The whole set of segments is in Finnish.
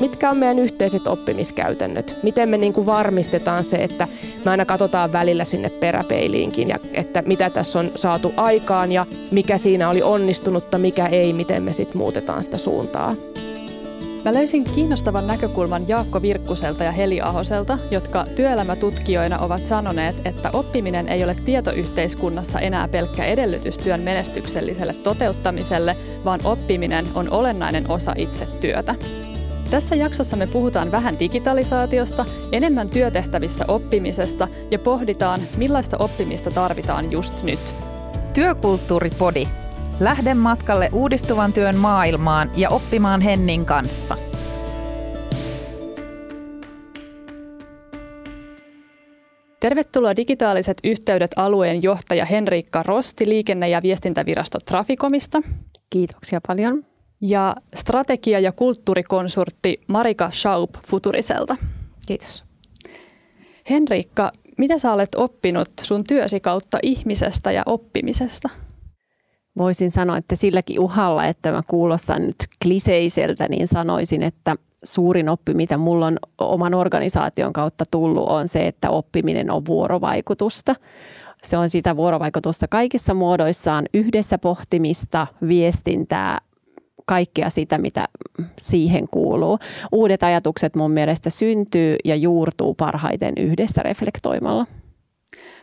Mitkä on meidän yhteiset oppimiskäytännöt? Miten me varmistetaan se, että me aina katsotaan välillä sinne peräpeiliinkin, ja että mitä tässä on saatu aikaan ja mikä siinä oli onnistunutta, mikä ei, miten me sitten muutetaan sitä suuntaa. Mä löysin kiinnostavan näkökulman Jaakko Virkkuselta ja Heli Ahoselta, jotka työelämätutkijoina ovat sanoneet, että oppiminen ei ole tietoyhteiskunnassa enää pelkkä edellytys työn menestykselliselle toteuttamiselle, vaan oppiminen on olennainen osa itse työtä. Tässä jaksossa me puhutaan vähän digitalisaatiosta, enemmän työtehtävissä oppimisesta ja pohditaan, millaista oppimista tarvitaan just nyt. Työkulttuuripodi. Lähde matkalle uudistuvan työn maailmaan ja oppimaan Hennin kanssa. Tervetuloa Digitaaliset yhteydet -alueen johtaja Henriikka Rosti Liikenne- ja viestintävirasto Traficomista. Kiitoksia paljon. Ja strategia- ja kulttuurikonsultti Marika Schaupp Futuricelta. Kiitos. Henriikka, mitä sä olet oppinut sun työsi kautta ihmisestä ja oppimisesta? Voisin sanoa, että silläkin uhalla, että mä kuulostan nyt kliseiseltä, niin sanoisin, että suurin oppi, mitä mulla on oman organisaation kautta tullut, on se, että oppiminen on vuorovaikutusta. Se on sitä vuorovaikutusta kaikissa muodoissaan, yhdessä pohtimista, viestintää, kaikkea sitä, mitä siihen kuuluu. Uudet ajatukset mun mielestä syntyy ja juurtuu parhaiten yhdessä reflektoimalla.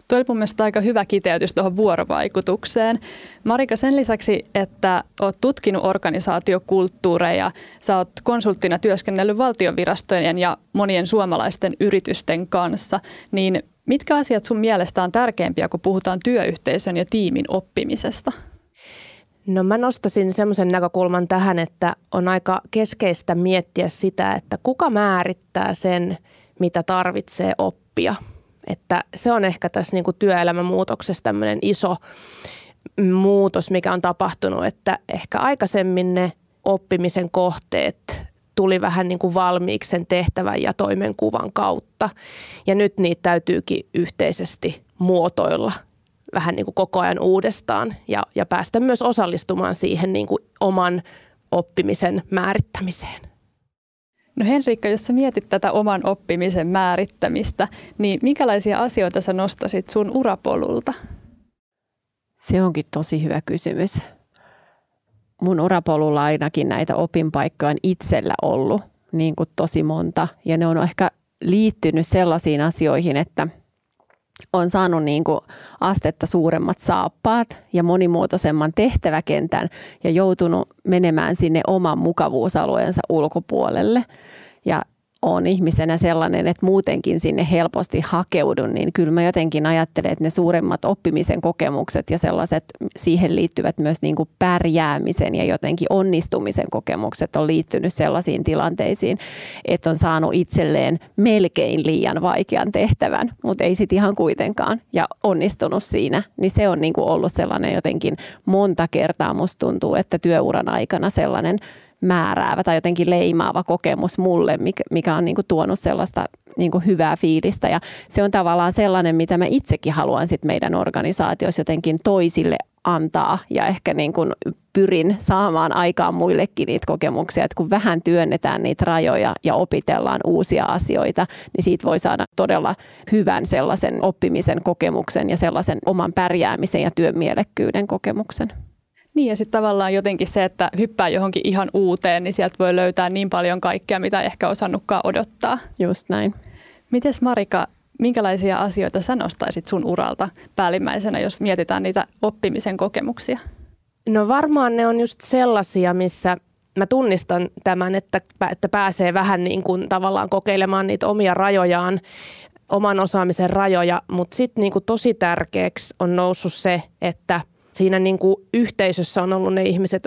Tuo oli mun mielestä aika hyvä kiteytys tuohon vuorovaikutukseen. Marika, sen lisäksi, että olet tutkinut organisaatiokulttuureja, sä oot konsulttina työskennellyt valtionvirastojen ja monien suomalaisten yritysten kanssa, niin mitkä asiat sun mielestä on tärkeimpiä, kun puhutaan työyhteisön ja tiimin oppimisesta? No mä nostaisin semmoisen näkökulman tähän, että on aika keskeistä miettiä sitä, että kuka määrittää sen, mitä tarvitsee oppia. Että se on ehkä tässä työelämämuutoksessa tämmöinen iso muutos, mikä on tapahtunut, että ehkä aikaisemmin ne oppimisen kohteet tuli vähän valmiiksi sen tehtävän ja toimenkuvan kautta. Ja nyt niitä täytyykin yhteisesti muotoilla vähän koko ajan uudestaan ja päästä myös osallistumaan siihen oman oppimisen määrittämiseen. No Henriikka, jos sä mietit tätä oman oppimisen määrittämistä, niin minkälaisia asioita sä nostasit sun urapolulta? Se onkin tosi hyvä kysymys. Mun urapolulla ainakin näitä opinpaikkoja on itsellä ollut niin kuin tosi monta. Ja ne on ehkä liittynyt sellaisiin asioihin, että on saanut astetta suuremmat saappaat ja monimuotoisemman tehtäväkentän ja joutunut menemään sinne oman mukavuusalueensa ulkopuolelle. Ja olen ihmisenä sellainen, että muutenkin sinne helposti hakeudun, niin kyllä mä jotenkin ajattelen, että ne suuremmat oppimisen kokemukset ja sellaiset siihen liittyvät myös pärjäämisen ja jotenkin onnistumisen kokemukset on liittynyt sellaisiin tilanteisiin, että on saanut itselleen melkein liian vaikean tehtävän, mutta ei sit ihan kuitenkaan ja onnistunut siinä. Niin se on ollut sellainen jotenkin monta kertaa musta tuntuu, että työuran aikana sellainen määräävä tai jotenkin leimaava kokemus mulle, mikä on tuonut sellaista hyvää fiilistä. Ja se on tavallaan sellainen, mitä mä itsekin haluan sit meidän organisaatiossa jotenkin toisille antaa ja ehkä pyrin saamaan aikaan muillekin niitä kokemuksia, että kun vähän työnnetään niitä rajoja ja opitellaan uusia asioita, niin siitä voi saada todella hyvän sellaisen oppimisen kokemuksen ja sellaisen oman pärjäämisen ja työn mielekkyyden kokemuksen. Niin ja sitten tavallaan jotenkin se, että hyppää johonkin ihan uuteen, niin sieltä voi löytää niin paljon kaikkea, mitä ei ehkä osannutkaan odottaa. Just näin. Mites Marika, minkälaisia asioita sä nostaisit sun uralta päällimmäisenä, jos mietitään niitä oppimisen kokemuksia? No varmaan ne on just sellaisia, missä mä tunnistan tämän, että pääsee vähän tavallaan kokeilemaan niitä omia rajojaan, oman osaamisen rajoja, mutta sitten tosi tärkeäksi on noussut se, että siinä yhteisössä on ollut ne ihmiset,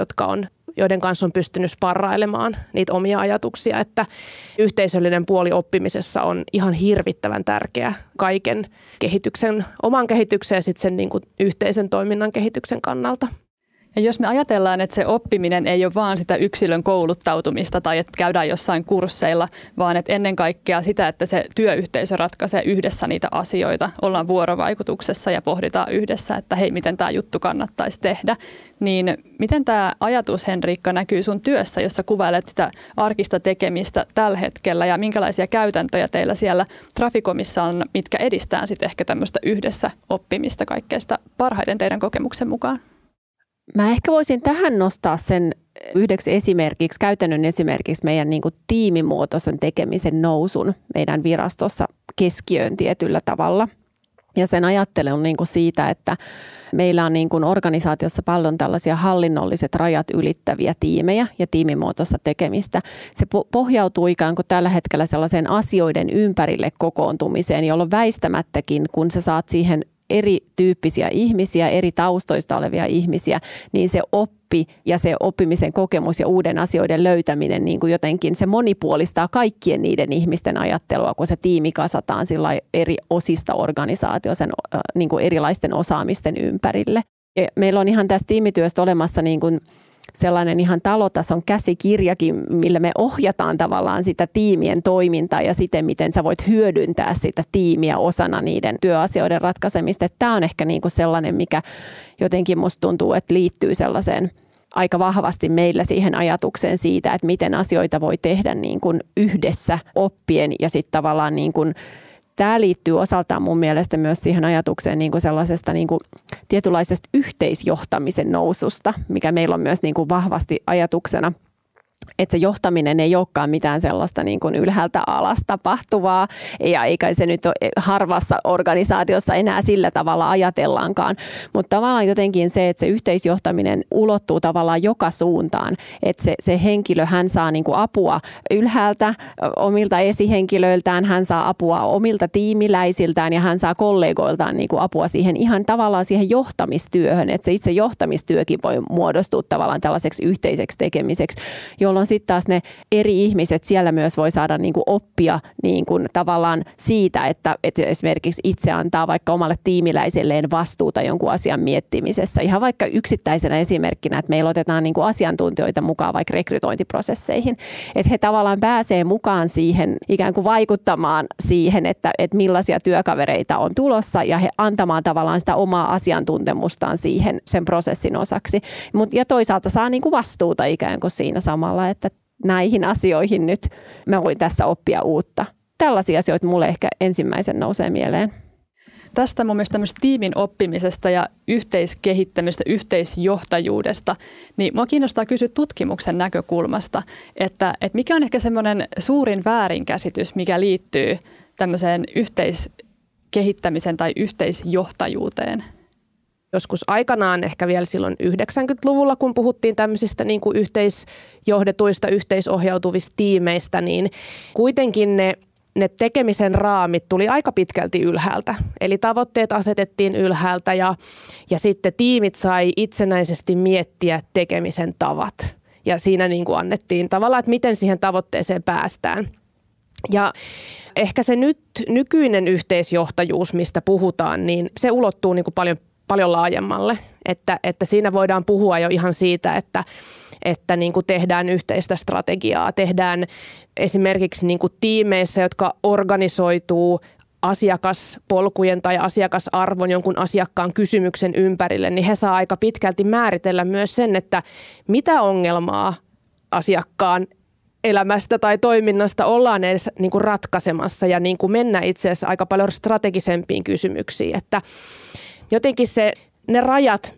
joiden kanssa on pystynyt sparrailemaan niitä omia ajatuksia, että yhteisöllinen puoli oppimisessa on ihan hirvittävän tärkeä kaiken kehityksen, oman kehityksen ja sitten sen yhteisen toiminnan kehityksen kannalta. Ja jos me ajatellaan, että se oppiminen ei ole vaan sitä yksilön kouluttautumista tai että käydään jossain kursseilla, vaan että ennen kaikkea sitä, että se työyhteisö ratkaisee yhdessä niitä asioita, ollaan vuorovaikutuksessa ja pohditaan yhdessä, että hei, miten tämä juttu kannattaisi tehdä, niin miten tämä ajatus, Henriikka, näkyy sun työssä, jossa kuvailet sitä arkista tekemistä tällä hetkellä ja minkälaisia käytäntöjä teillä siellä Traficomissa on, mitkä edistää sitten ehkä tämmöistä yhdessä oppimista kaikkeesta parhaiten teidän kokemuksen mukaan? Mä ehkä voisin tähän nostaa sen yhdeksi esimerkiksi, käytännön esimerkiksi meidän niin kuin tiimimuotoisen tekemisen nousun meidän virastossa keskiöön tietyllä tavalla. Ja sen ajattelun niin kuin siitä, että meillä on niin kuin organisaatiossa paljon tällaisia hallinnolliset rajat ylittäviä tiimejä ja tiimimuotoista tekemistä. Se pohjautuu ikään kuin tällä hetkellä sellaiseen asioiden ympärille kokoontumiseen, jolloin väistämättäkin, kun sä saat siihen erityyppisiä ihmisiä, eri taustoista olevia ihmisiä, niin se oppi ja se oppimisen kokemus ja uuden asioiden löytäminen niin kuin jotenkin se monipuolistaa kaikkien niiden ihmisten ajattelua, kun se tiimi kasataan sillä eri osista organisaatio sen niin kuin erilaisten osaamisten ympärille. Ja meillä on ihan tästä tiimityöstä olemassa niin kuin sellainen ihan talotason käsikirjakin, millä me ohjataan tavallaan sitä tiimien toimintaa ja siten, miten sä voit hyödyntää sitä tiimiä osana niiden työasioiden ratkaisemista. Tämä on ehkä niinku sellainen, mikä jotenkin musta tuntuu, että liittyy sellaiseen aika vahvasti meillä siihen ajatukseen siitä, että miten asioita voi tehdä niinku yhdessä oppien ja sitten tavallaan niinku tämä liittyy osaltaan mun mielestä myös siihen ajatukseen niin kuin sellaisesta niin kuin tietynlaisesta yhteisjohtamisen noususta, mikä meillä on myös niin kuin vahvasti ajatuksena, että se johtaminen ei olekaan mitään sellaista niin kuin ylhäältä alas tapahtuvaa, ja eikä se nyt ole harvassa organisaatiossa enää sillä tavalla ajatellaankaan, mutta tavallaan jotenkin se, että se yhteisjohtaminen ulottuu tavallaan joka suuntaan, että se henkilö, hän saa niin kuin apua ylhäältä omilta esihenkilöiltään, hän saa apua omilta tiimiläisiltään ja hän saa kollegoiltaan niin kuin apua siihen ihan tavallaan siihen johtamistyöhön, että se itse johtamistyökin voi muodostua tavallaan tällaiseksi yhteiseksi tekemiseksi, jolloin sitten taas ne eri ihmiset siellä myös voi saada niinku oppia niinku tavallaan siitä, että esimerkiksi itse antaa vaikka omalle tiimiläiselleen vastuuta jonkun asian miettimisessä. Ihan vaikka yksittäisenä esimerkkinä, että meillä otetaan niinku asiantuntijoita mukaan vaikka rekrytointiprosesseihin. Että he tavallaan pääsee mukaan siihen ikään kuin vaikuttamaan siihen, että millaisia työkavereita on tulossa ja he antamaan tavallaan sitä omaa asiantuntemustaan siihen sen prosessin osaksi. Ja toisaalta saa niinku vastuuta ikään kuin siinä samalla, että näihin asioihin nyt mä voin tässä oppia uutta. Tällaisia asioita mulle ehkä ensimmäisen nousee mieleen. Tästä mun mielestä tämmöistä tiimin oppimisesta ja yhteiskehittämistä, yhteisjohtajuudesta, niin mua kiinnostaa kysyä tutkimuksen näkökulmasta, että mikä on ehkä semmoinen suurin väärinkäsitys, mikä liittyy tämmöiseen yhteiskehittämisen tai yhteisjohtajuuteen? Joskus aikanaan, ehkä vielä silloin 90-luvulla, kun puhuttiin tämmöisistä niin kuin yhteisjohdetuista, yhteisohjautuvista tiimeistä, niin kuitenkin ne tekemisen raamit tuli aika pitkälti ylhäältä. Eli tavoitteet asetettiin ylhäältä ja sitten tiimit sai itsenäisesti miettiä tekemisen tavat. Ja siinä niin kuin annettiin tavallaan, että miten siihen tavoitteeseen päästään. Ja ehkä se nykyinen yhteisjohtajuus, mistä puhutaan, niin se ulottuu niin kuin paljon laajemmalle, että siinä voidaan puhua jo ihan siitä, että niin kuin tehdään yhteistä strategiaa, tehdään esimerkiksi niin kuin tiimeissä, jotka organisoituu asiakaspolkujen tai asiakasarvon jonkun asiakkaan kysymyksen ympärille, niin he saa aika pitkälti määritellä myös sen, että mitä ongelmaa asiakkaan elämästä tai toiminnasta ollaan edes niin kuin ratkaisemassa ja niin kuin mennä itse asiassa aika paljon strategisempiin kysymyksiin, että jotenkin ne rajat,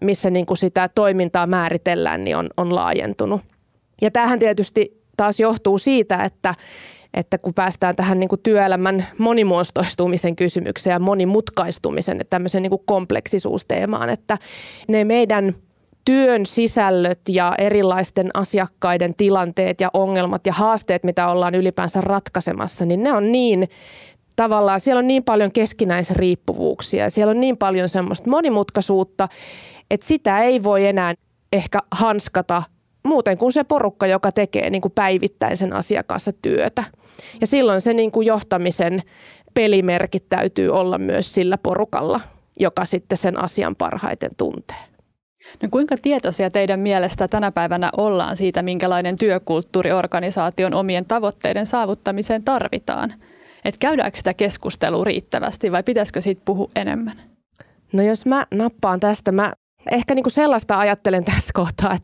missä niin kuin sitä toimintaa määritellään, niin on laajentunut. Ja tämähän tietysti taas johtuu siitä, että kun päästään tähän niin kuin työelämän monimuotoistumisen kysymykseen ja monimutkaistumisen, että tämmöiseen niin kuin kompleksisuusteemaan, että ne meidän työn sisällöt ja erilaisten asiakkaiden tilanteet ja ongelmat ja haasteet, mitä ollaan ylipäänsä ratkaisemassa, niin ne on niin tavallaan siellä on niin paljon keskinäisriippuvuuksia, siellä on niin paljon semmoista monimutkaisuutta, että sitä ei voi enää ehkä hanskata muuten kuin se porukka, joka tekee niin kuin päivittäisen asiakkaansa työtä. Ja silloin se niin kuin johtamisen pelimerkit täytyy olla myös sillä porukalla, joka sitten sen asian parhaiten tuntee. No kuinka tietoisia teidän mielestä tänä päivänä ollaan siitä, minkälainen työkulttuuri organisaation omien tavoitteiden saavuttamiseen tarvitaan? Et käydäänkö sitä keskustelua riittävästi vai pitäisikö siitä puhua enemmän? No jos mä nappaan tästä, mä ehkä niinku sellaista ajattelen tässä kohtaa,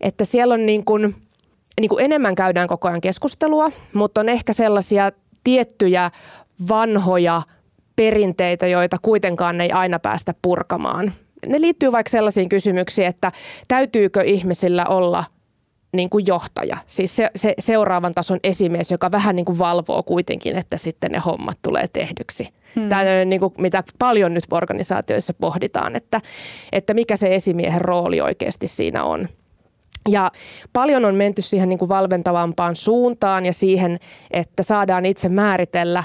että siellä on niinku enemmän käydään koko ajan keskustelua, mutta on ehkä sellaisia tiettyjä vanhoja perinteitä, joita kuitenkaan ei aina päästä purkamaan. Ne liittyy vaikka sellaisiin kysymyksiin, että täytyykö ihmisillä olla niin kuin johtaja, siis se seuraavan tason esimies, joka vähän niin kuin valvoo kuitenkin, että sitten ne hommat tulee tehdyksi. Tämä on niin kuin, mitä paljon nyt organisaatioissa pohditaan, että mikä se esimiehen rooli oikeasti siinä on. Ja paljon on menty siihen niin kuin valventavampaan suuntaan ja siihen, että saadaan itse määritellä.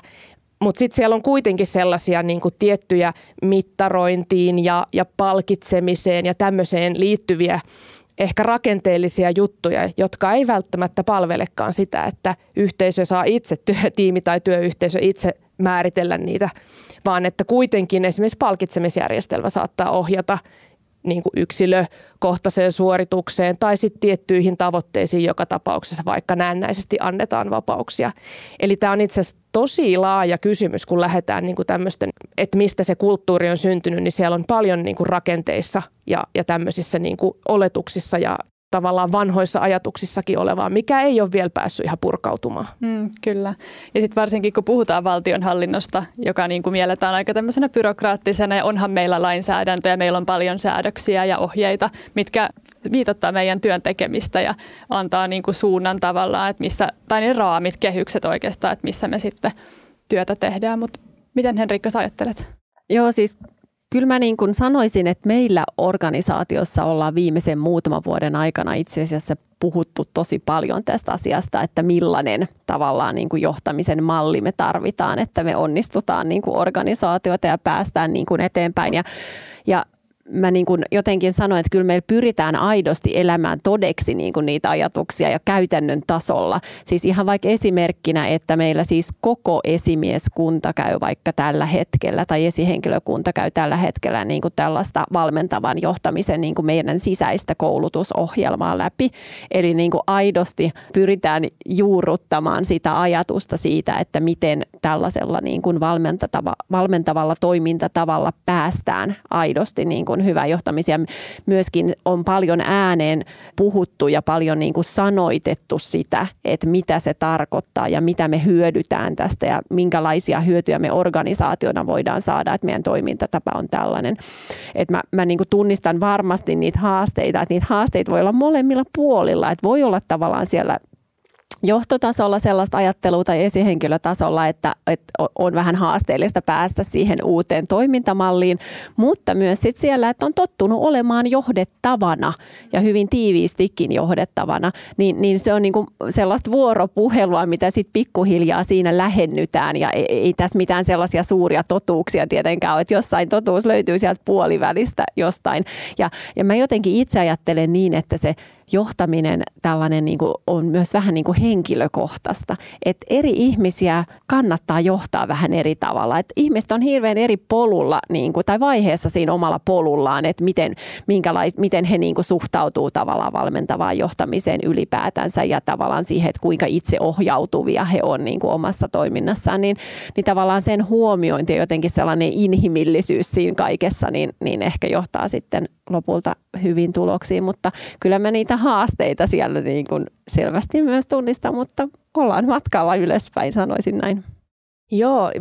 Mutta sitten siellä on kuitenkin sellaisia niinku tiettyjä mittarointiin ja palkitsemiseen ja tämmöiseen liittyviä ehkä rakenteellisia juttuja, jotka ei välttämättä palvelekaan sitä, että yhteisö saa itse, tiimi tai työyhteisö itse määritellä niitä, vaan että kuitenkin esimerkiksi palkitsemisjärjestelmä saattaa ohjata niinku yksilökohtaiseen suoritukseen tai sitten tiettyihin tavoitteisiin joka tapauksessa, vaikka näennäisesti annetaan vapauksia. Eli tämä on itse asiassa tosi laaja kysymys, kun lähdetään niinku tämmöisten, että mistä se kulttuuri on syntynyt, niin siellä on paljon niinku rakenteissa ja tämmöisissä niinku oletuksissa ja tavallaan vanhoissa ajatuksissakin olevaa, mikä ei ole vielä päässyt ihan purkautumaan. Kyllä. Ja sitten varsinkin, kun puhutaan valtionhallinnosta, joka niin kuin mielletään aika tämmöisenä byrokraattisena, ja onhan meillä lainsäädäntö ja meillä on paljon säädöksiä ja ohjeita, mitkä viitottaa meidän työn tekemistä ja antaa niin kuin suunnan tavallaan, että missä, tai ne raamit, kehykset oikeastaan, että missä me sitten työtä tehdään. Mutta miten Henriikka, sä ajattelet? Joo, siis kyllä mä niin kuin sanoisin, että meillä organisaatiossa ollaan viimeisen muutaman vuoden aikana itse asiassa puhuttu tosi paljon tästä asiasta, että millainen tavallaan niin kuin johtamisen malli me tarvitaan, että me onnistutaan niin kuin organisaatiota ja päästään niin kuin eteenpäin. Ja mä niin kuin jotenkin sanoin, että kyllä meillä pyritään aidosti elämään todeksi niin kuin niitä ajatuksia ja käytännön tasolla. Siis ihan vaikka esimerkkinä, että meillä siis koko esimieskunta käy vaikka tällä hetkellä tai esihenkilökunta käy tällä hetkellä niin kuin tällaista valmentavan johtamisen niin kuin meidän sisäistä koulutusohjelmaa läpi. Eli niin kuin aidosti pyritään juurruttamaan sitä ajatusta siitä, että miten tällaisella niin kuin valmentavalla toimintatavalla päästään aidosti niin kuin hyvää johtamisia. Myöskin on paljon ääneen puhuttu ja paljon niin kuin sanoitettu sitä, että mitä se tarkoittaa ja mitä me hyödytään tästä ja minkälaisia hyötyjä me organisaationa voidaan saada, että meidän toimintatapa on tällainen. Että mä niin kuin tunnistan varmasti niitä haasteita, että niitä haasteita voi olla molemmilla puolilla, että voi olla tavallaan siellä johtotasolla sellaista ajattelua tai esihenkilötasolla, että on vähän haasteellista päästä siihen uuteen toimintamalliin, mutta myös sit siellä, että on tottunut olemaan johdettavana ja hyvin tiiviistikin johdettavana, niin se on niinku sellaista vuoropuhelua, mitä sit pikkuhiljaa siinä lähennytään ja ei tässä mitään sellaisia suuria totuuksia tietenkään ole, että jossain totuus löytyy sieltä puolivälistä jostain ja mä jotenkin itse ajattelen niin, että se johtaminen tällainen niin kuin on myös vähän niin kuin henkilökohtaista, että eri ihmisiä kannattaa johtaa vähän eri tavalla. Että ihmiset on hirveän eri polulla niin kuin, tai vaiheessa siinä omalla polullaan, että miten he niin kuin suhtautuu tavallaan valmentavaan johtamiseen ylipäätänsä ja tavallaan siihen, että kuinka itseohjautuvia he on niin kuin omassa toiminnassaan. Niin tavallaan sen huomiointi ja jotenkin sellainen inhimillisyys siinä kaikessa niin ehkä johtaa sitten lopulta hyvin tuloksiin, mutta kyllä mä niitä haasteita siellä niin kuin selvästi myös tunnistan, mutta ollaan matkalla ylöspäin, sanoisin näin. Joo,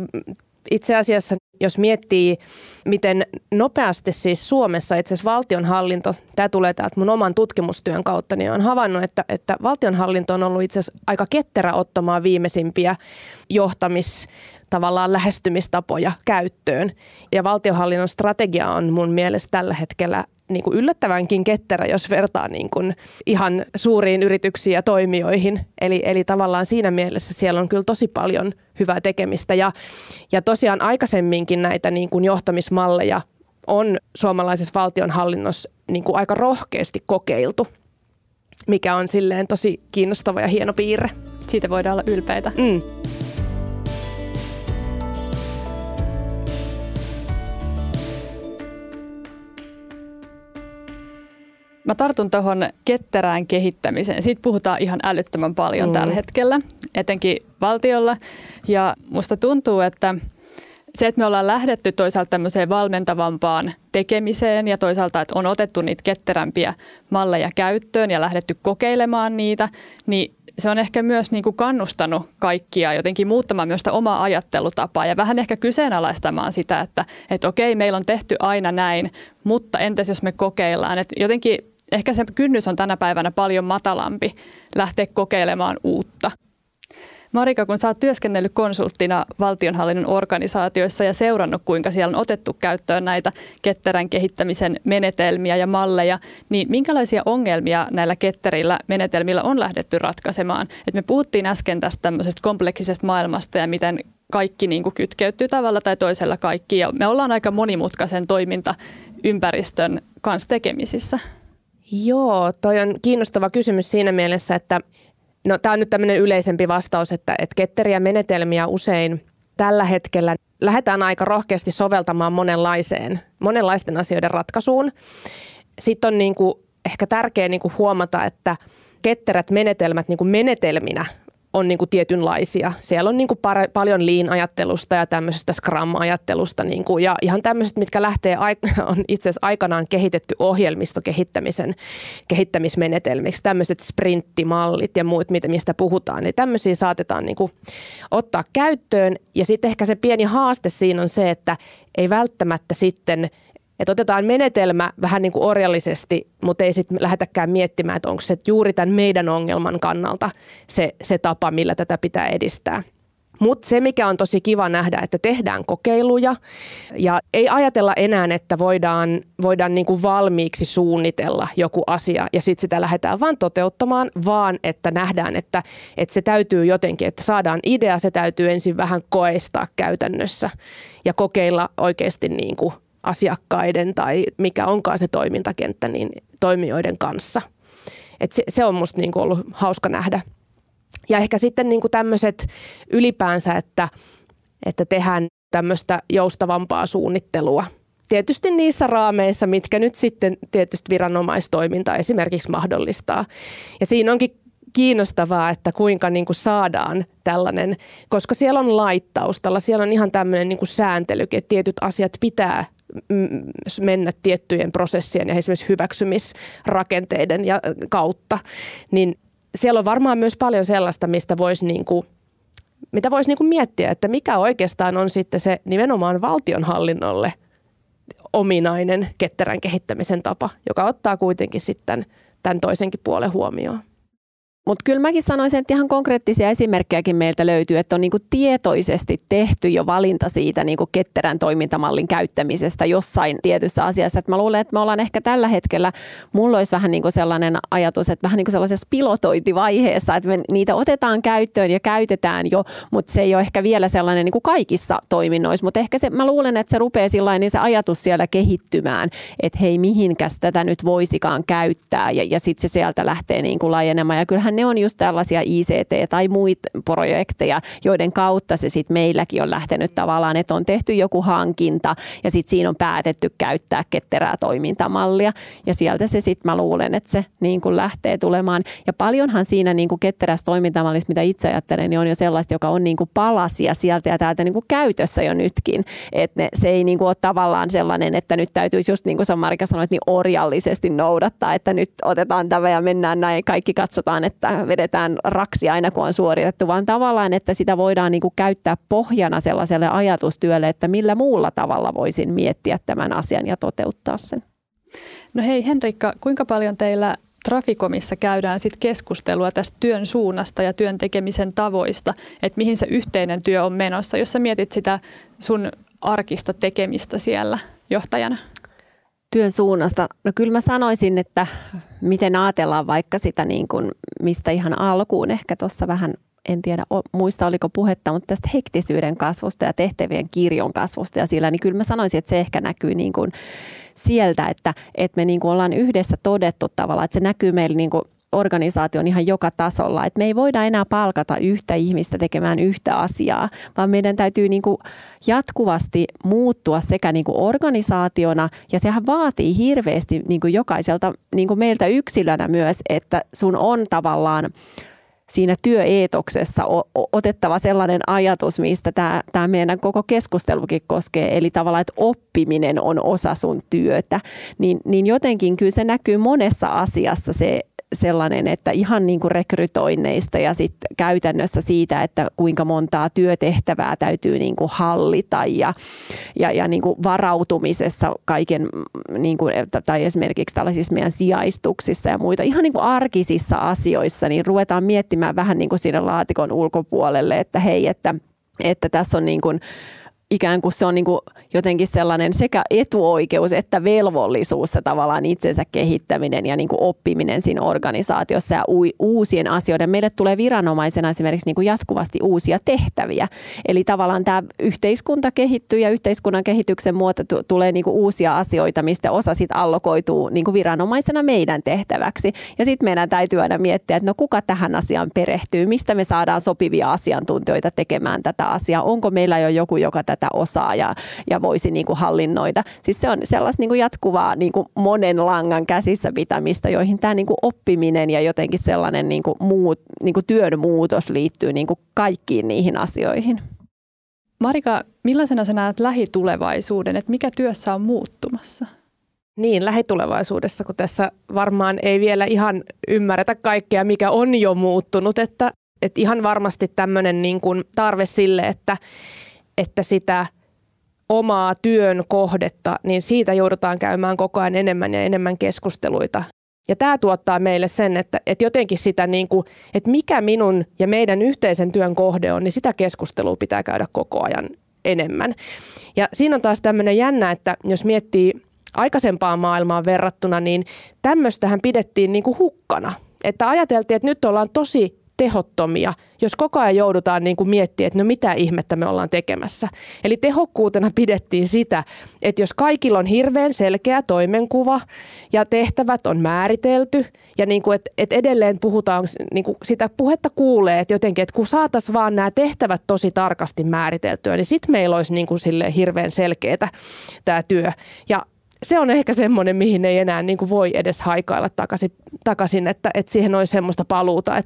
itse asiassa jos miettii, miten nopeasti siis Suomessa itse asiassa valtionhallinto, tämä tulee täältä mun oman tutkimustyön kautta, niin olen havainnut, että valtionhallinto on ollut itse asiassa aika ketterä ottamaan viimeisimpiä tavallaan lähestymistapoja käyttöön. Ja valtionhallinnon strategia on mun mielestä tällä hetkellä niin kuin yllättävänkin ketterä, jos vertaa niin kuin ihan suuriin yrityksiin ja toimijoihin. Eli tavallaan siinä mielessä siellä on kyllä tosi paljon hyvää tekemistä. Ja tosiaan aikaisemminkin näitä niin kuin johtamismalleja on suomalaisessa valtionhallinnossa niin kuin aika rohkeasti kokeiltu, mikä on silleen tosi kiinnostava ja hieno piirre. Siitä voidaan olla ylpeitä. Mä tartun tuohon ketterään kehittämiseen. Siitä puhutaan ihan älyttömän paljon tällä hetkellä, etenkin valtiolla. Ja musta tuntuu, että se, että me ollaan lähdetty toisaalta tämmöiseen valmentavampaan tekemiseen ja toisaalta, että on otettu niitä ketterämpiä malleja käyttöön ja lähdetty kokeilemaan niitä, niin se on ehkä myös niin kuin kannustanut kaikkia jotenkin muuttamaan myös sitä omaa ajattelutapaa ja vähän ehkä kyseenalaistamaan sitä, että okei, meillä on tehty aina näin, mutta entäs jos me kokeillaan? Että jotenkin ehkä se kynnys on tänä päivänä paljon matalampi lähteä kokeilemaan uutta. Marika, kun sä oot työskennellyt konsulttina valtionhallinnon organisaatioissa ja seurannut, kuinka siellä on otettu käyttöön näitä ketterän kehittämisen menetelmiä ja malleja, niin minkälaisia ongelmia näillä ketterillä menetelmillä on lähdetty ratkaisemaan? Et me puhuttiin äsken tästä tämmöisestä kompleksisesta maailmasta ja miten kaikki niin kuin kytkeytyy tavalla tai toisella kaikkiin. Ja me ollaan aika monimutkaisen toimintaympäristön kanssa tekemisissä. Joo, toi on kiinnostava kysymys siinä mielessä, että no, tämä on nyt tämmöinen yleisempi vastaus, että ketteriä menetelmiä usein tällä hetkellä lähdetään aika rohkeasti soveltamaan monenlaisten asioiden ratkaisuun. Sitten on niinku ehkä tärkeää niinku huomata, että ketterät menetelmät niinku menetelminä on niinku tietynlaisia. Siellä on niinku paljon lean-ajattelusta ja tämmöisestä scrum-ajattelusta niinku, ja ihan tämmöiset, mitkä on itse asiassa aikanaan kehitetty ohjelmistokehittämisen kehittämismenetelmiksi. Tämmöiset sprinttimallit ja muut, mistä puhutaan, niin tämmöisiä saatetaan niinku ottaa käyttöön. Ja sitten ehkä se pieni haaste siinä on se, että ei välttämättä sitten, että otetaan menetelmä vähän niin kuin orjallisesti, mutta ei sitten lähdetäkään miettimään, että onko se juuri tämän meidän ongelman kannalta se tapa, millä tätä pitää edistää. Mutta se, mikä on tosi kiva nähdä, että tehdään kokeiluja ja ei ajatella enää, että voidaan niin kuin valmiiksi suunnitella joku asia ja sitten sitä lähdetään vaan toteuttamaan, vaan että nähdään, että se täytyy jotenkin, että saadaan idea, se täytyy ensin vähän koeistaa käytännössä ja kokeilla oikeasti niin kuin asiakkaiden tai mikä onkaan se toimintakenttä, niin toimijoiden kanssa. Et se on musta niinku ollut hauska nähdä. Ja ehkä sitten niinku tämmöiset ylipäänsä, että tehdään tämmöistä joustavampaa suunnittelua. Tietysti niissä raameissa, mitkä nyt sitten tietysti viranomaistoiminta esimerkiksi mahdollistaa. Ja siinä onkin kiinnostavaa, että kuinka niin kuin saadaan tällainen, koska siellä on laittaustalla, siellä on ihan tämmöinen niin kuin sääntelykin, että tietyt asiat pitää mennä tiettyjen prosessien ja esimerkiksi hyväksymisrakenteiden ja kautta, niin siellä on varmaan myös paljon sellaista, mitä voisi niin kuin miettiä, että mikä oikeastaan on sitten se nimenomaan valtionhallinnolle ominainen ketterän kehittämisen tapa, joka ottaa kuitenkin sitten tämän toisenkin puolen huomioon. Mutta kyllä mäkin sanoisin, että ihan konkreettisia esimerkkejäkin meiltä löytyy, että on niinku tietoisesti tehty jo valinta siitä niinku ketterän toimintamallin käyttämisestä jossain tietyssä asiassa. Et mä luulen, että me ollaan ehkä tällä hetkellä, mulla olisi vähän niinku sellainen ajatus, että vähän niinku sellaisessa pilotointivaiheessa, että me niitä otetaan käyttöön ja käytetään jo, mutta se ei ole ehkä vielä sellainen niinku kaikissa toiminnoissa. Mutta ehkä mä luulen, että se rupeaa sillain, niin se ajatus siellä kehittymään, että hei, mihinkäs tätä nyt voisikaan käyttää ja sitten se sieltä lähtee niinku laajenemaan ja kyllähän ne on just tällaisia ICT- tai muita projekteja, joiden kautta se sitten meilläkin on lähtenyt tavallaan, että on tehty joku hankinta ja sitten siinä on päätetty käyttää ketterää toimintamallia ja sieltä se sitten mä luulen, että se niin kuin lähtee tulemaan. Ja paljonhan siinä niin kuin ketterässä toimintamallissa, mitä itse ajattelen, niin on jo sellaista, joka on niin kuin palasia sieltä ja täältä niin kuin käytössä jo nytkin. Että se ei niin kuin ole tavallaan sellainen, että nyt täytyisi just niin kuin Marika sanoit, niin orjallisesti noudattaa, että nyt otetaan tämä ja mennään näin, kaikki katsotaan, että vedetään raksi aina, kun on suoritettu, vaan tavallaan, että sitä voidaan niin kuin käyttää pohjana sellaiselle ajatustyölle, että millä muulla tavalla voisin miettiä tämän asian ja toteuttaa sen. No hei Henriikka, kuinka paljon teillä Traficomissa käydään sit keskustelua tästä työn suunnasta ja työn tekemisen tavoista, että mihin se yhteinen työ on menossa, jos sä mietit sitä sun arkista tekemistä siellä johtajana? Työn suunnasta. No kyllä mä sanoisin, että miten ajatellaan vaikka sitä niin kuin, mistä ihan alkuun ehkä tuossa vähän, en tiedä muista oliko puhetta, mutta tästä hektisyyden kasvusta ja tehtävien kirjon kasvusta ja sillä, niin kyllä mä sanoisin, että se ehkä näkyy niin kuin sieltä, että me niin kuin ollaan yhdessä todettu tavallaan, että se näkyy meillä niin kuin organisaation ihan joka tasolla. Et me ei voida enää palkata yhtä ihmistä tekemään yhtä asiaa, vaan meidän täytyy niinku jatkuvasti muuttua sekä niinku organisaationa, ja sehän vaatii hirveästi niinku jokaiselta niinku meiltä yksilönä myös, että sun on tavallaan siinä työeetoksessa otettava sellainen ajatus, mistä tämä meidän koko keskustelukin koskee, eli tavallaan, että oppiminen on osa sun työtä, niin jotenkin kyllä se näkyy monessa asiassa se sellainen, että ihan niin kuin rekrytoinneista ja sitten käytännössä siitä, että kuinka montaa työtehtävää täytyy niin kuin hallita ja niin kuin varautumisessa kaiken, niin kuin, tai esimerkiksi tällaisissa meidän sijaistuksissa ja muita, ihan niin kuin arkisissa asioissa, niin ruvetaan miettimään vähän niin kuin siinä laatikon ulkopuolelle, että hei, että tässä on niin kuin ikään kuin se on niin kuin jotenkin sellainen sekä etuoikeus että velvollisuus se tavallaan itsensä kehittäminen ja niin kuin oppiminen siinä organisaatiossa ja uusien asioiden. Meille tulee viranomaisena esimerkiksi niin kuin jatkuvasti uusia tehtäviä. Eli tavallaan tämä yhteiskunta kehittyy ja yhteiskunnan kehityksen myötä tulee niin kuin uusia asioita, mistä osa sit allokoituu niin kuin viranomaisena meidän tehtäväksi. Ja sitten meidän täytyy aina miettiä, että no kuka tähän asiaan perehtyy, mistä me saadaan sopivia asiantuntijoita tekemään tätä asiaa, onko meillä jo joku, joka tätä osaa ja voisi niin kuin hallinnoida. Siis se on sellaista niin kuin jatkuvaa niin kuin monen langan käsissä pitämistä, joihin tämä niin kuin oppiminen ja jotenkin sellainen niin kuin työn muutos liittyy niin kuin kaikkiin niihin asioihin. Marika, millaisena sä näet lähitulevaisuuden, että mikä työssä on muuttumassa? Niin, lähitulevaisuudessa, kun tässä varmaan ei vielä ihan ymmärretä kaikkea, mikä on jo muuttunut, että ihan varmasti tämmöinen niin kuin tarve sille, että sitä omaa työn kohdetta, niin siitä joudutaan käymään koko ajan enemmän ja enemmän keskusteluita. Ja tämä tuottaa meille sen, että jotenkin sitä, niin kuin, että mikä minun ja meidän yhteisen työn kohde on, niin sitä keskustelua pitää käydä koko ajan enemmän. Ja siinä on taas tämmöinen jännä, että jos miettii aikaisempaa maailmaa verrattuna, niin tämmöistähän pidettiin niin kuin hukkana. Että ajateltiin, että nyt ollaan tosi tehottomia, jos koko ajan joudutaan niin kuin miettimään, että no mitä ihmettä me ollaan tekemässä. Eli tehokkuutena pidettiin sitä, että jos kaikilla on hirveän selkeä toimenkuva ja tehtävät on määritelty ja niin kuin, että edelleen puhutaan, niin kuin sitä puhetta kuulee, että jotenkin, että kun saataisiin vaan nämä tehtävät tosi tarkasti määriteltyä, niin sitten meillä olisi niin kuin silleen hirveän selkeätä tämä työ. Ja se on ehkä semmoinen, mihin ei enää niin kuin voi edes haikailla takaisin, että siihen olisi semmoista paluuta,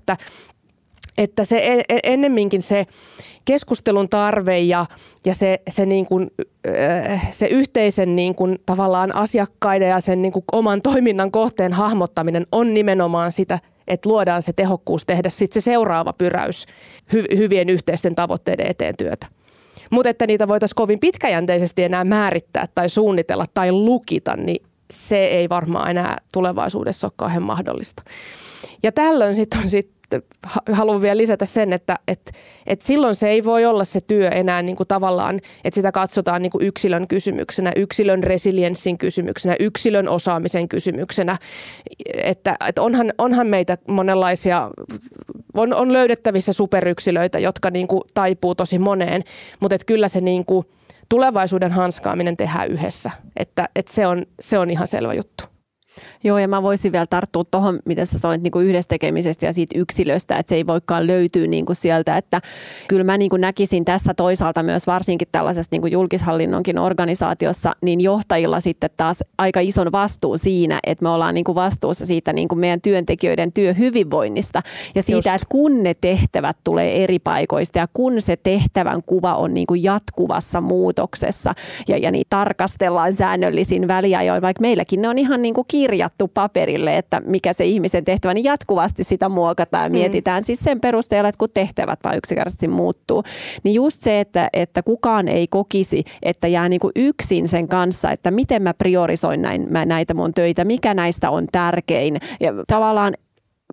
että se ennemminkin se keskustelun tarve ja se, niin kuin, se yhteisen niin kuin, tavallaan asiakkaiden ja sen niin kuin, oman toiminnan kohteen hahmottaminen on nimenomaan sitä, että luodaan se tehokkuus tehdä sitten se seuraava pyräys hyvien yhteisten tavoitteiden eteen työtä. Mutta että niitä voitaisiin kovin pitkäjänteisesti enää määrittää tai suunnitella tai lukita, niin se ei varmaan enää tulevaisuudessa ole kauhean mahdollista. Ja tällöin sitten on haluan vielä lisätä sen, että silloin se ei voi olla se työ enää niin kuin tavallaan, että sitä katsotaan niin kuin yksilön kysymyksenä, yksilön resilienssin kysymyksenä, yksilön osaamisen kysymyksenä. Että onhan meitä monenlaisia, on löydettävissä superyksilöitä, jotka niin kuin taipuu tosi moneen, mutta että kyllä se niin kuin tulevaisuuden hanskaaminen tehdään yhdessä. Että se on ihan selvä juttu. Joo, ja mä voisin vielä tarttua tuohon, miten sä sanoit, niin kuin yhdessä tekemisestä ja siitä yksilöstä, että se ei voikaan löytyä niin kuin sieltä, että kyllä mä niin kuin näkisin tässä toisaalta myös varsinkin tällaisessa niin kuin julkishallinnonkin organisaatiossa, niin johtajilla sitten taas aika ison vastuun siinä, että me ollaan niin kuin vastuussa siitä niin kuin meidän työntekijöiden työhyvinvoinnista ja siitä, että kun ne tehtävät tulee eri paikoista ja kun se tehtävän kuva on niin kuin jatkuvassa muutoksessa ja niin tarkastellaan säännöllisin väliajoin, vaikka meilläkin ne on ihan niin kuin kirjattu paperille, että mikä se ihmisen tehtävä, niin jatkuvasti sitä muokataan ja mietitään siis sen perusteella, että kun tehtävät vaan yksinkertaisesti muuttuu. Niin just se, että kukaan ei kokisi, että jää niin kuin yksin sen kanssa, että miten mä priorisoin näitä mun töitä, mikä näistä on tärkein ja tavallaan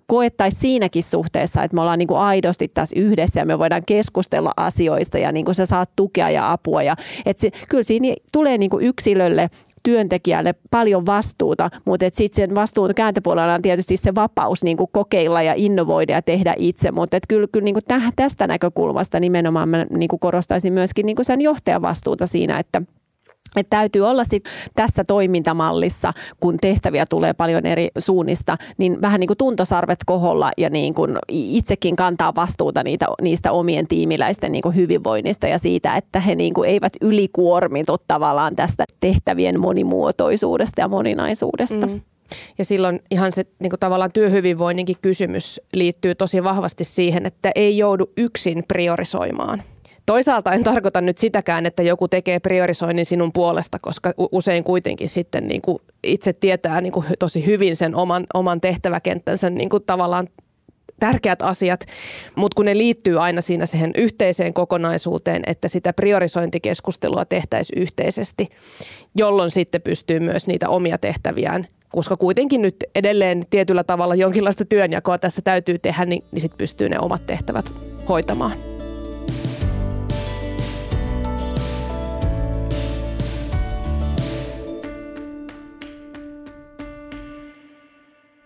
koettaisiin siinäkin suhteessa, että me ollaan niin kuin aidosti tässä yhdessä ja me voidaan keskustella asioista ja niin kuin sä saat tukea ja apua. Ja, että kyllä siinä tulee niin kuin yksilölle työntekijälle paljon vastuuta, mutta sitten sen vastuun kääntöpuolella on tietysti se vapaus niin kuin kokeilla ja innovoida ja tehdä itse, mutta kyllä niin kuin tästä näkökulmasta nimenomaan mä niin kuin korostaisin myöskin niin kuin sen johtajan vastuuta siinä, että Että täytyy olla sitten tässä toimintamallissa, kun tehtäviä tulee paljon eri suunnista, niin vähän niin kuin tuntosarvet koholla ja niin kuin itsekin kantaa vastuuta niistä omien tiimiläisten niin kuin hyvinvoinnista ja siitä, että he niin kuin eivät ylikuormitu tavallaan tästä tehtävien monimuotoisuudesta ja moninaisuudesta. Mm. Ja silloin ihan se niin kuin tavallaan työhyvinvoinninkin kysymys liittyy tosi vahvasti siihen, että ei joudu yksin priorisoimaan. Toisaalta en tarkoita nyt sitäkään, että joku tekee priorisoinnin sinun puolesta, koska usein kuitenkin sitten niin kuin itse tietää niin kuin tosi hyvin sen oman tehtäväkenttänsä niin kuin tavallaan tärkeät asiat, mutta kun ne liittyy aina siinä siihen yhteiseen kokonaisuuteen, että sitä priorisointikeskustelua tehtäisiin yhteisesti, jolloin sitten pystyy myös niitä omia tehtäviään, koska kuitenkin nyt edelleen tietyllä tavalla jonkinlaista työnjakoa tässä täytyy tehdä, niin sitten pystyy ne omat tehtävät hoitamaan.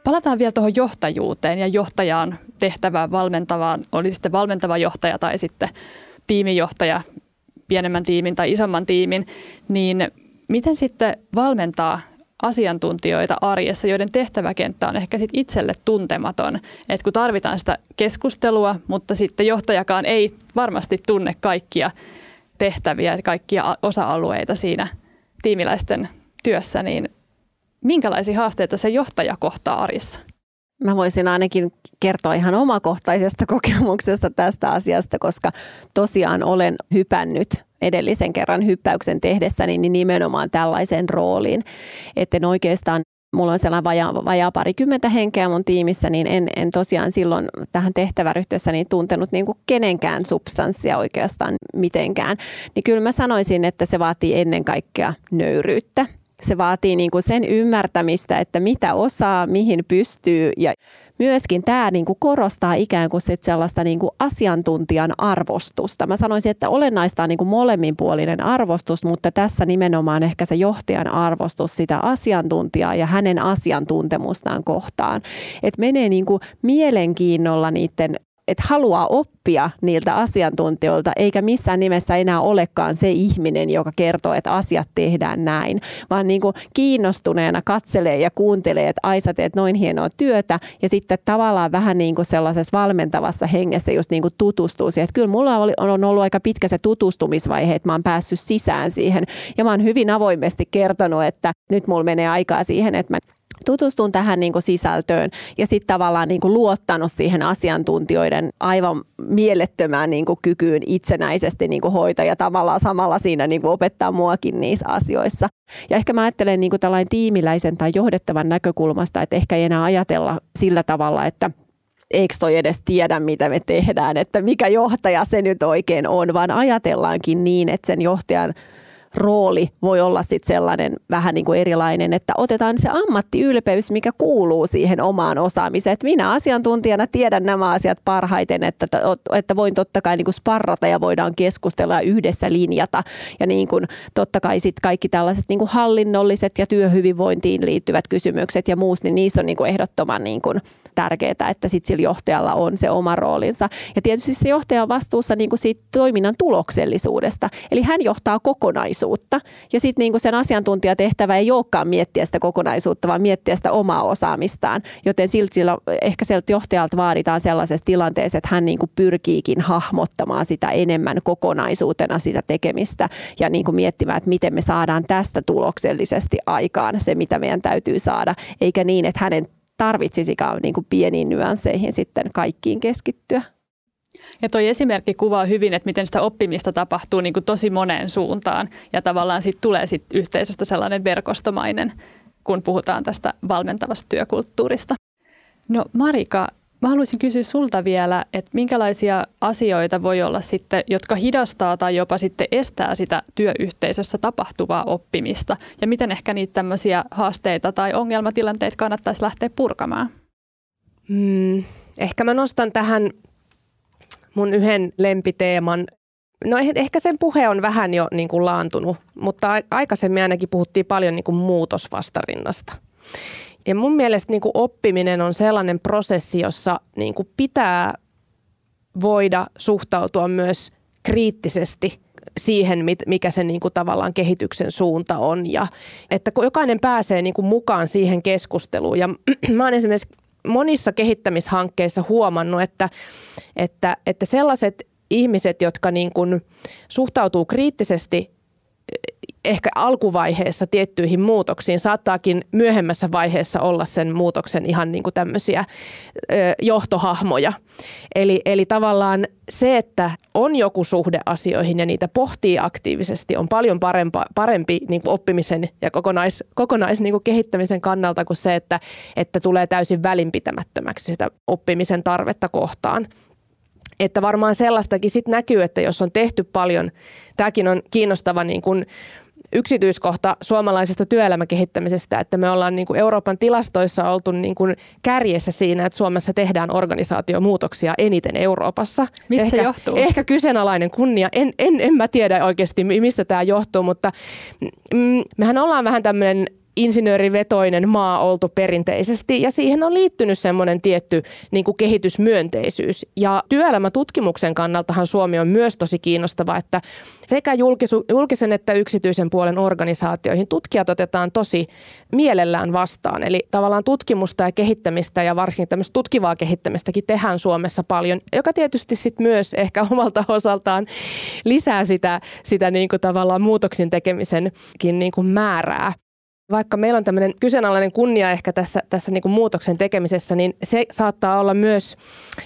Palataan vielä tuohon johtajuuteen ja johtajaan tehtävään valmentavaan, oli sitten valmentava johtaja tai sitten tiimijohtaja, pienemmän tiimin tai isomman tiimin, niin miten sitten valmentaa asiantuntijoita arjessa, joiden tehtäväkenttä on ehkä sitten itselle tuntematon, että kun tarvitaan sitä keskustelua, mutta sitten johtajakaan ei varmasti tunne kaikkia tehtäviä ja kaikkia osa-alueita siinä tiimiläisten työssä, niin minkälaisia haasteita se johtaja kohtaa arjessa? Mä voisin ainakin kertoa ihan omakohtaisesta kokemuksesta tästä asiasta, koska tosiaan olen hypännyt edellisen kerran hyppäyksen tehdessäni niin nimenomaan tällaiseen rooliin. Että en oikeastaan, mulla on sellainen vajaa 20 henkeä mun tiimissä, niin en tosiaan silloin tähän tehtäväryhtyessä niin tuntenut niin kuin kenenkään substanssia oikeastaan mitenkään. Niin kyllä mä sanoisin, että se vaatii ennen kaikkea nöyryyttä. Se vaatii niin kuin sen ymmärtämistä, että mitä osaa, mihin pystyy ja myöskin tämä niin kuin korostaa ikään kuin sit sellaista niin kuin asiantuntijan arvostusta. Mä sanoisin, että olennaista on niin kuin molemminpuolinen arvostus, mutta tässä nimenomaan ehkä se johtajan arvostus sitä asiantuntijaa ja hänen asiantuntemustaan kohtaan. Että menee niin kuin mielenkiinnolla niiden, että haluaa oppia niiltä asiantuntijoilta, eikä missään nimessä enää olekaan se ihminen, joka kertoo, että asiat tehdään näin, vaan niin kuin kiinnostuneena katselee ja kuuntelee, että ai sä teet noin hienoa työtä, ja sitten tavallaan vähän niin kuin sellaisessa valmentavassa hengessä just niin kuin tutustuu siihen. Että kyllä mulla on ollut aika pitkä se tutustumisvaihe, että mä oon päässyt sisään siihen, ja mä oon hyvin avoimesti kertonut, että nyt mulla menee aikaa siihen, että mä tutustun tähän niin kuin sisältöön ja sitten tavallaan niin kuin luottanut siihen asiantuntijoiden aivan mielettömään niin kuin kykyyn itsenäisesti niin kuin hoitaa ja tavallaan samalla siinä niin kuin opettaa muakin niissä asioissa. Ja ehkä mä ajattelen niin kuin tällainen tiimiläisen tai johdettavan näkökulmasta, että ehkä ei enää ajatella sillä tavalla, että eikö toi edes tiedä, mitä me tehdään, että mikä johtaja se nyt oikein on, vaan ajatellaankin niin, että sen johtajan rooli voi olla sitten sellainen vähän niin kuin erilainen, että otetaan se ammattiylpeys, mikä kuuluu siihen omaan osaamiseen. Että minä asiantuntijana tiedän nämä asiat parhaiten, että voin totta kai niin kuin sparrata ja voidaan keskustella ja yhdessä linjata. Ja niin kuin totta kai sitten kaikki tällaiset niin kuin hallinnolliset ja työhyvinvointiin liittyvät kysymykset ja muut, niin niissä on niin kuin ehdottoman niin kuin tärkeää, että sitten sillä johtajalla on se oma roolinsa. Ja tietysti se johtaja on vastuussa niin kuin siitä toiminnan tuloksellisuudesta. Eli hän johtaa kokonaisuutta. Ja sitten niin kuin sen asiantuntijatehtävä ei olekaan miettiä sitä kokonaisuutta, vaan miettiä sitä omaa osaamistaan. Joten silti ehkä sieltä johtajalta vaaditaan sellaisessa tilanteessa, että hän niin kuin pyrkiikin hahmottamaan sitä enemmän kokonaisuutena sitä tekemistä ja niin kuin miettimään, että miten me saadaan tästä tuloksellisesti aikaan se, mitä meidän täytyy saada, eikä niin, että hänen tarvitsisikaan niin kuin pieniin nyansseihin sitten kaikkiin keskittyä. Ja toi esimerkki kuvaa hyvin, että miten sitä oppimista tapahtuu niin kuin tosi moneen suuntaan ja tavallaan siitä tulee sit yhteisöstä sellainen verkostomainen, kun puhutaan tästä valmentavasta työkulttuurista. No Marika, mä haluaisin kysyä sulta vielä, että minkälaisia asioita voi olla sitten, jotka hidastaa tai jopa sitten estää sitä työyhteisössä tapahtuvaa oppimista ja miten ehkä niitä tämmöisiä haasteita tai ongelmatilanteita kannattaisi lähteä purkamaan? Ehkä mä nostan tähän mun yhden lempiteeman. No ehkä sen puhe on vähän jo niin kuin laantunut, mutta aikaisemmin ainakin puhuttiin paljon niin kuin muutosvastarinnasta. Ja mun mielestä niin kuin oppiminen on sellainen prosessi, jossa niin kuin pitää voida suhtautua myös kriittisesti siihen, mikä se niin kuin tavallaan kehityksen suunta on. Ja että kun jokainen pääsee niin kuin mukaan siihen keskusteluun. Ja mä oon esimerkiksi monissa kehittämishankkeissa huomannut, että sellaiset ihmiset, jotka niin kuin suhtautuu kriittisesti ehkä alkuvaiheessa tiettyihin muutoksiin, saattaakin myöhemmässä vaiheessa olla sen muutoksen ihan niin kuin tämmöisiä johtohahmoja. Eli tavallaan se, että on joku suhde asioihin ja niitä pohtii aktiivisesti, on paljon parempi niin kuin oppimisen ja kokonais niin kuin kehittämisen kannalta kuin se, että tulee täysin välinpitämättömäksi sitä oppimisen tarvetta kohtaan. Että varmaan sellaistakin sit näkyy, että jos on tehty paljon, tämäkin on kiinnostava niin kuin yksityiskohta suomalaisesta työelämäkehittämisestä, että me ollaan niin kuin Euroopan tilastoissa oltu niin kuin kärjessä siinä, että Suomessa tehdään organisaatiomuutoksia eniten Euroopassa. Mistä se johtuu? Ehkä kyseenalainen kunnia. En mä tiedä oikeasti, mistä tämä johtuu, mutta mehän ollaan vähän tämmöinen insinöörivetoinen maa oltu perinteisesti ja siihen on liittynyt semmoinen tietty niin kuin kehitysmyönteisyys. Ja työelämätutkimuksen kannaltahan Suomi on myös tosi kiinnostava, että sekä julkisen että yksityisen puolen organisaatioihin tutkijat otetaan tosi mielellään vastaan. Eli tavallaan tutkimusta ja kehittämistä ja varsinkin tämmöistä tutkivaa kehittämistäkin tehdään Suomessa paljon, joka tietysti sit myös ehkä omalta osaltaan lisää sitä niin kuin tavallaan muutoksen tekemisenkin niin kuin määrää. Vaikka meillä on tämmöinen kyseenalainen kunnia ehkä tässä niin kuin muutoksen tekemisessä, niin se saattaa olla myös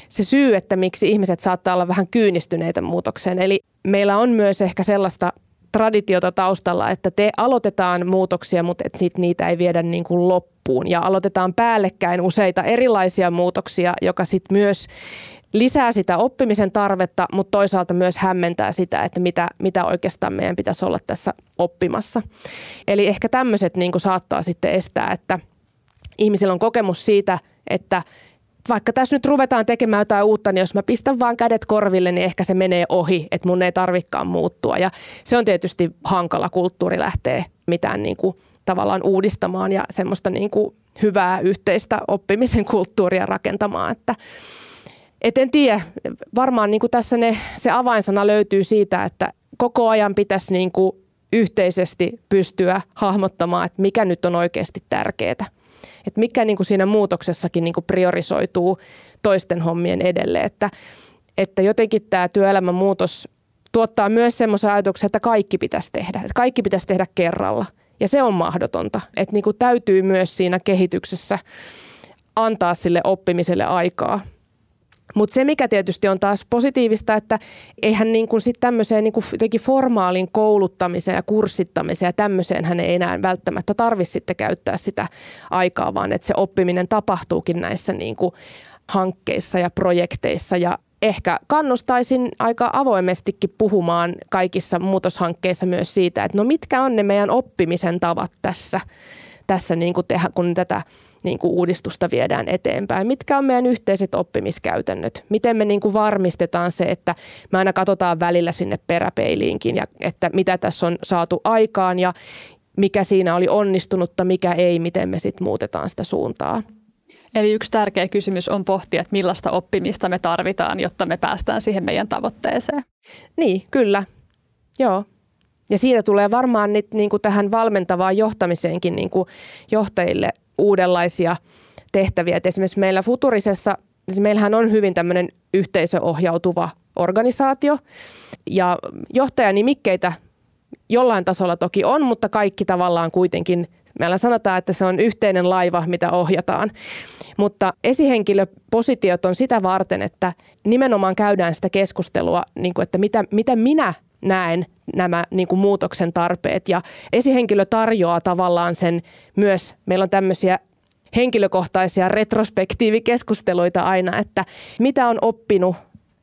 se syy, että miksi ihmiset saattaa olla vähän kyynistyneitä muutokseen. Eli meillä on myös ehkä sellaista traditiota taustalla, että aloitetaan muutoksia, mutta sitten niitä ei viedä niin kuin loppuun. Ja aloitetaan päällekkäin useita erilaisia muutoksia, joka sitten myös lisää sitä oppimisen tarvetta, mutta toisaalta myös hämmentää sitä, että mitä oikeastaan meidän pitäisi olla tässä oppimassa. Eli ehkä tämmöiset niin kuin saattaa sitten estää, että ihmisillä on kokemus siitä, että vaikka tässä nyt ruvetaan tekemään jotain uutta, niin jos mä pistän vaan kädet korville, niin ehkä se menee ohi, että mun ei tarvikaan muuttua. Ja se on tietysti hankala kulttuuri lähteä mitään niin kuin tavallaan uudistamaan ja semmoista niin kuin hyvää yhteistä oppimisen kulttuuria rakentamaan, että en tiedä, varmaan niin kuin tässä se avainsana löytyy siitä, että koko ajan pitäisi niin kuin yhteisesti pystyä hahmottamaan, että mikä nyt on oikeasti tärkeää. Että mikä niin kuin siinä muutoksessakin niin kuin priorisoituu toisten hommien edelle. Että jotenkin tämä työelämän muutos tuottaa myös semmoisen ajatuksen, että kaikki pitäisi tehdä. Että kaikki pitäisi tehdä kerralla ja se on mahdotonta. Että niin kuin täytyy myös siinä kehityksessä antaa sille oppimiselle aikaa. Mutta se, mikä tietysti on taas positiivista, että eihän niin kuin sit tämmöiseen niin kuin formaaliin kouluttamiseen ja kurssittamiseen ja tämmöiseen hän ei enää välttämättä tarvitse sitten käyttää sitä aikaa, vaan että se oppiminen tapahtuukin näissä niin kuin hankkeissa ja projekteissa. Ja ehkä kannustaisin aika avoimestikin puhumaan kaikissa muutoshankkeissa myös siitä, että no mitkä on ne meidän oppimisen tavat tässä niin kuin tehdä, kun tätä niin kuin uudistusta viedään eteenpäin. Mitkä on meidän yhteiset oppimiskäytännöt? Miten me niin kuin varmistetaan se, että me aina katsotaan välillä sinne peräpeiliinkin, ja että mitä tässä on saatu aikaan ja mikä siinä oli onnistunutta, mikä ei, miten me sitten muutetaan sitä suuntaa. Eli yksi tärkeä kysymys on pohtia, että millaista oppimista me tarvitaan, jotta me päästään siihen meidän tavoitteeseen. Niin, kyllä. Joo. Ja siitä tulee varmaan nyt niin kuin tähän valmentavaan johtamiseenkin niin kuin johtajille uudenlaisia tehtäviä. Et esimerkiksi meillä Futuricessa, meillähän on hyvin tämmöinen yhteisöohjautuva organisaatio ja johtajanimikkeitä jollain tasolla toki on, mutta kaikki tavallaan kuitenkin, meillä sanotaan, että se on yhteinen laiva, mitä ohjataan. Mutta esihenkilöpositiot on sitä varten, että nimenomaan käydään sitä keskustelua, niin kuin, että mitä minä näen nämä niin kuin muutoksen tarpeet ja esihenkilö tarjoaa tavallaan sen myös, meillä on tämmöisiä henkilökohtaisia retrospektiivikeskusteluita aina, että mitä on oppinut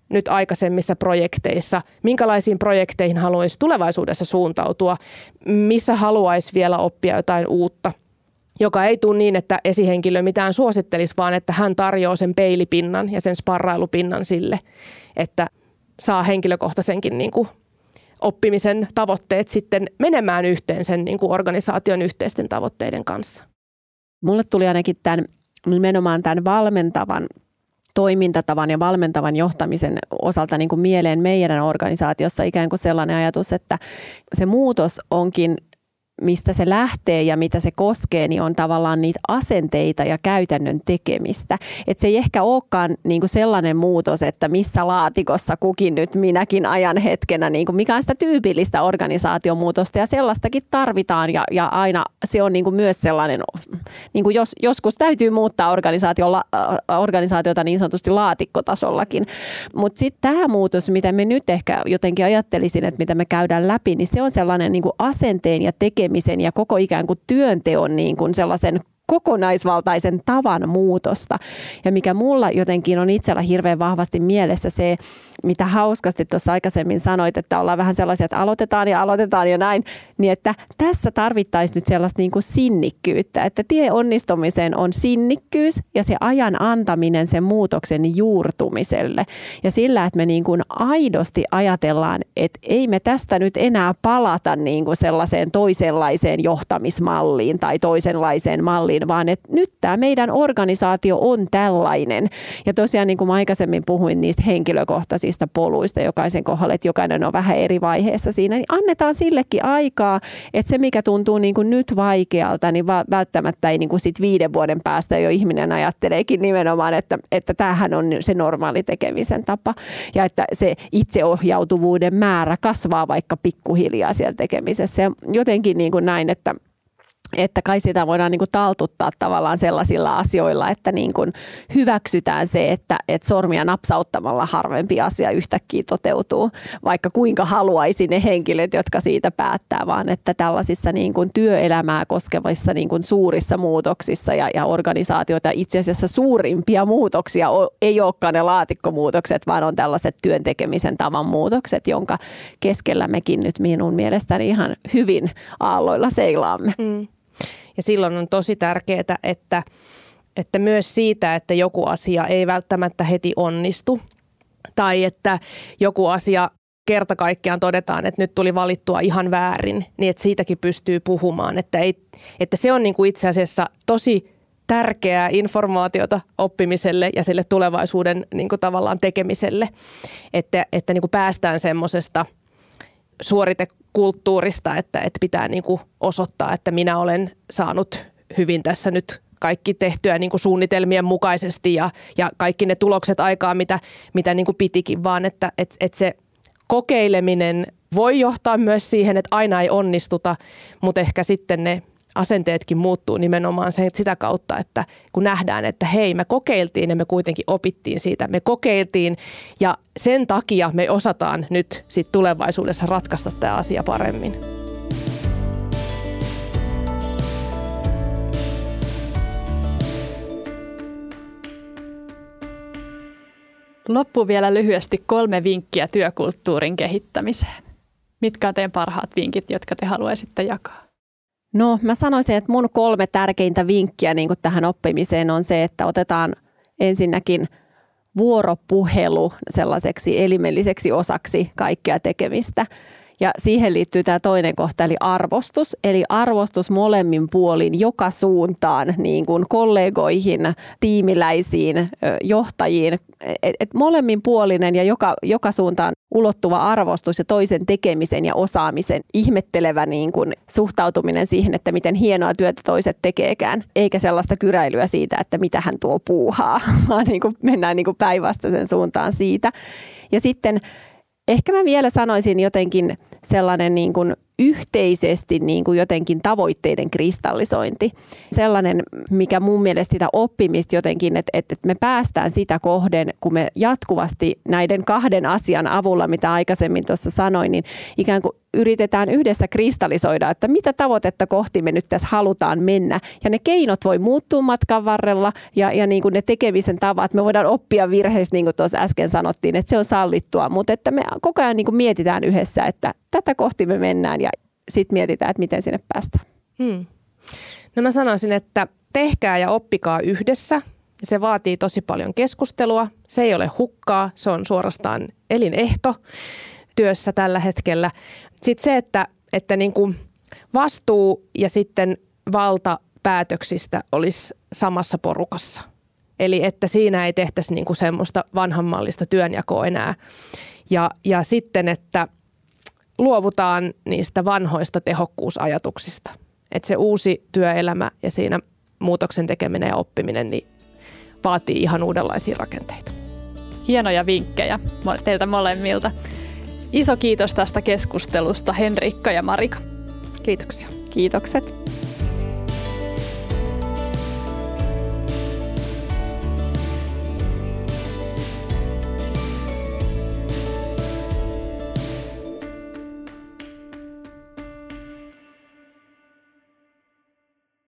nyt aikaisemmissa projekteissa, minkälaisiin projekteihin haluaisi tulevaisuudessa suuntautua, missä haluaisi vielä oppia jotain uutta, joka ei tule niin, että esihenkilö mitään suosittelisi, vaan että hän tarjoaa sen peilipinnan ja sen sparrailupinnan sille, että saa henkilökohtaisenkin niin kuin oppimisen tavoitteet sitten menemään yhteen sen niin kuin organisaation yhteisten tavoitteiden kanssa. Mulle tuli ainakin tämän, nimenomaan tämän valmentavan toimintatavan ja valmentavan johtamisen osalta niin kuin mieleen meidän organisaatiossa ikään kuin sellainen ajatus, että se muutos onkin, mistä se lähtee ja mitä se koskee, niin on tavallaan niitä asenteita ja käytännön tekemistä. Että se ei ehkä olekaan niin kuin sellainen muutos, että missä laatikossa kukin nyt minäkin ajan hetkenä, niin kuin mikä on sitä tyypillistä organisaatiomuutosta ja sellaistakin tarvitaan ja aina se on niin kuin myös sellainen, niin kuin joskus täytyy muuttaa organisaatiota niin sanotusti laatikkotasollakin. Mutta sitten tämä muutos, mitä me nyt ehkä jotenkin ajattelisin, että mitä me käydään läpi, niin se on sellainen niin kuin asenteen ja tekemisen ja koko ikään kuin työnteon niin kuin sellaisen kokonaisvaltaisen tavan muutosta. Ja mikä mulla jotenkin on itsellä hirveän vahvasti mielessä se, mitä hauskasti tuossa aikaisemmin sanoit, että ollaan vähän sellaisia, että aloitetaan ja näin, niin että tässä tarvittaisiin nyt sellaista niin kuin sinnikkyyttä, että tie onnistumiseen on sinnikkyys ja se ajan antaminen sen muutoksen juurtumiselle. Ja sillä, että me niin kuin aidosti ajatellaan, että ei me tästä nyt enää palata niin kuin sellaiseen toisenlaiseen johtamismalliin tai toisenlaiseen malliin, vaan että nyt tämä meidän organisaatio on tällainen. Ja tosiaan niin kuin mä aikaisemmin puhuin niistä henkilökohtaisista poluista jokaisen kohdalla, että jokainen on vähän eri vaiheessa siinä, niin annetaan sillekin aikaa, että se mikä tuntuu niin kuin nyt vaikealta, niin välttämättä ei niin kuin sit 5 vuoden päästä jo ihminen ajatteleekin nimenomaan, että tämähän on se normaali tekemisen tapa ja että se itseohjautuvuuden määrä kasvaa vaikka pikkuhiljaa siellä tekemisessä ja jotenkin niin kuin näin, että kai sitä voidaan niin kuin taltuttaa tavallaan sellaisilla asioilla, että niin kuin hyväksytään se, että sormia napsauttamalla harvempi asia yhtäkkiä toteutuu, vaikka kuinka haluaisi ne henkilöt, jotka siitä päättää, vaan että tällaisissa niin kuin työelämää koskevissa niin kuin suurissa muutoksissa ja organisaatioita, itse asiassa suurimpia muutoksia ei olekaan ne laatikkomuutokset, vaan on tällaiset työntekemisen tavan muutokset, jonka keskellä mekin nyt minun mielestäni ihan hyvin aalloilla seilaamme. Mm. Ja silloin on tosi tärkeää, että myös siitä, että joku asia ei välttämättä heti onnistu tai että joku asia kerta kaikkiaan todetaan, että nyt tuli valittua ihan väärin, niin että siitäkin pystyy puhumaan. Että se on niin kuin itse asiassa tosi tärkeää informaatiota oppimiselle ja sille tulevaisuuden niin kuin tavallaan tekemiselle, että niin kuin päästään semmoisesta suoritekulttuurista, että pitää niin kuin osoittaa, että minä olen saanut hyvin tässä nyt kaikki tehtyä niin kuin suunnitelmien mukaisesti ja kaikki ne tulokset aikaa, mitä niin kuin pitikin, vaan että se kokeileminen voi johtaa myös siihen, että aina ei onnistuta, mutta ehkä sitten ne asenteetkin muuttuu nimenomaan sitä kautta, että kun nähdään, että hei, me kokeiltiin ja me kuitenkin opittiin siitä. Me kokeiltiin ja sen takia me osataan nyt sit tulevaisuudessa ratkaista tämä asia paremmin. Loppuun vielä lyhyesti 3 vinkkiä työkulttuurin kehittämiseen. Mitkä on teidän parhaat vinkit, jotka te haluaisitte jakaa? No, mä sanoisin, että mun 3 tärkeintä vinkkiä niin kuin tähän oppimiseen on se, että otetaan ensinnäkin vuoropuhelu sellaiseksi elimelliseksi osaksi kaikkea tekemistä. Ja siihen liittyy tämä toinen kohta, eli arvostus. Eli arvostus molemmin puolin, joka suuntaan, niin kuin kollegoihin, tiimiläisiin, johtajiin. Et molemmin puolinen ja joka suuntaan ulottuva arvostus ja toisen tekemisen ja osaamisen ihmettelevä niin kuin suhtautuminen siihen, että miten hienoa työtä toiset tekeekään. Eikä sellaista kyräilyä siitä, että mitä hän tuo puuhaa, vaan niin kuin mennään niin kuin päinvastaisen suuntaan siitä. Ja sitten ehkä mä vielä sanoisin jotenkin sellainen niin kuin yhteisesti niin kuin jotenkin tavoitteiden kristallisointi. Sellainen, mikä mun mielestä sitä oppimista jotenkin, että me päästään sitä kohden, kun me jatkuvasti näiden 2 asian avulla, mitä aikaisemmin tuossa sanoin, niin ikään kuin yritetään yhdessä kristallisoida, että mitä tavoitetta kohti me nyt tässä halutaan mennä. Ja ne keinot voi muuttua matkan varrella ja niin kuin ne tekemisen tavat. Me voidaan oppia virheistä, niin kuin tuossa äsken sanottiin, että se on sallittua, mutta että me koko ajan niin kuin mietitään yhdessä, että tätä kohti me mennään ja sitten mietitään, että miten sinne päästään. No mä sanoisin, että tehkää ja oppikaa yhdessä. Se vaatii tosi paljon keskustelua. Se ei ole hukkaa, se on suorastaan elinehto työssä tällä hetkellä. Sitten se, että niin kuin vastuu ja sitten valta päätöksistä olisi samassa porukassa. Eli että siinä ei tehtäisi niinku semmoista vanhanmallista työnjakoa enää. Ja sitten, että luovutaan niistä vanhoista tehokkuusajatuksista. Että se uusi työelämä ja siinä muutoksen tekeminen ja oppiminen niin vaatii ihan uudenlaisia rakenteita. Hienoja vinkkejä teiltä molemmilta. Iso kiitos tästä keskustelusta, Henriikka ja Marika. Kiitoksia. Kiitokset.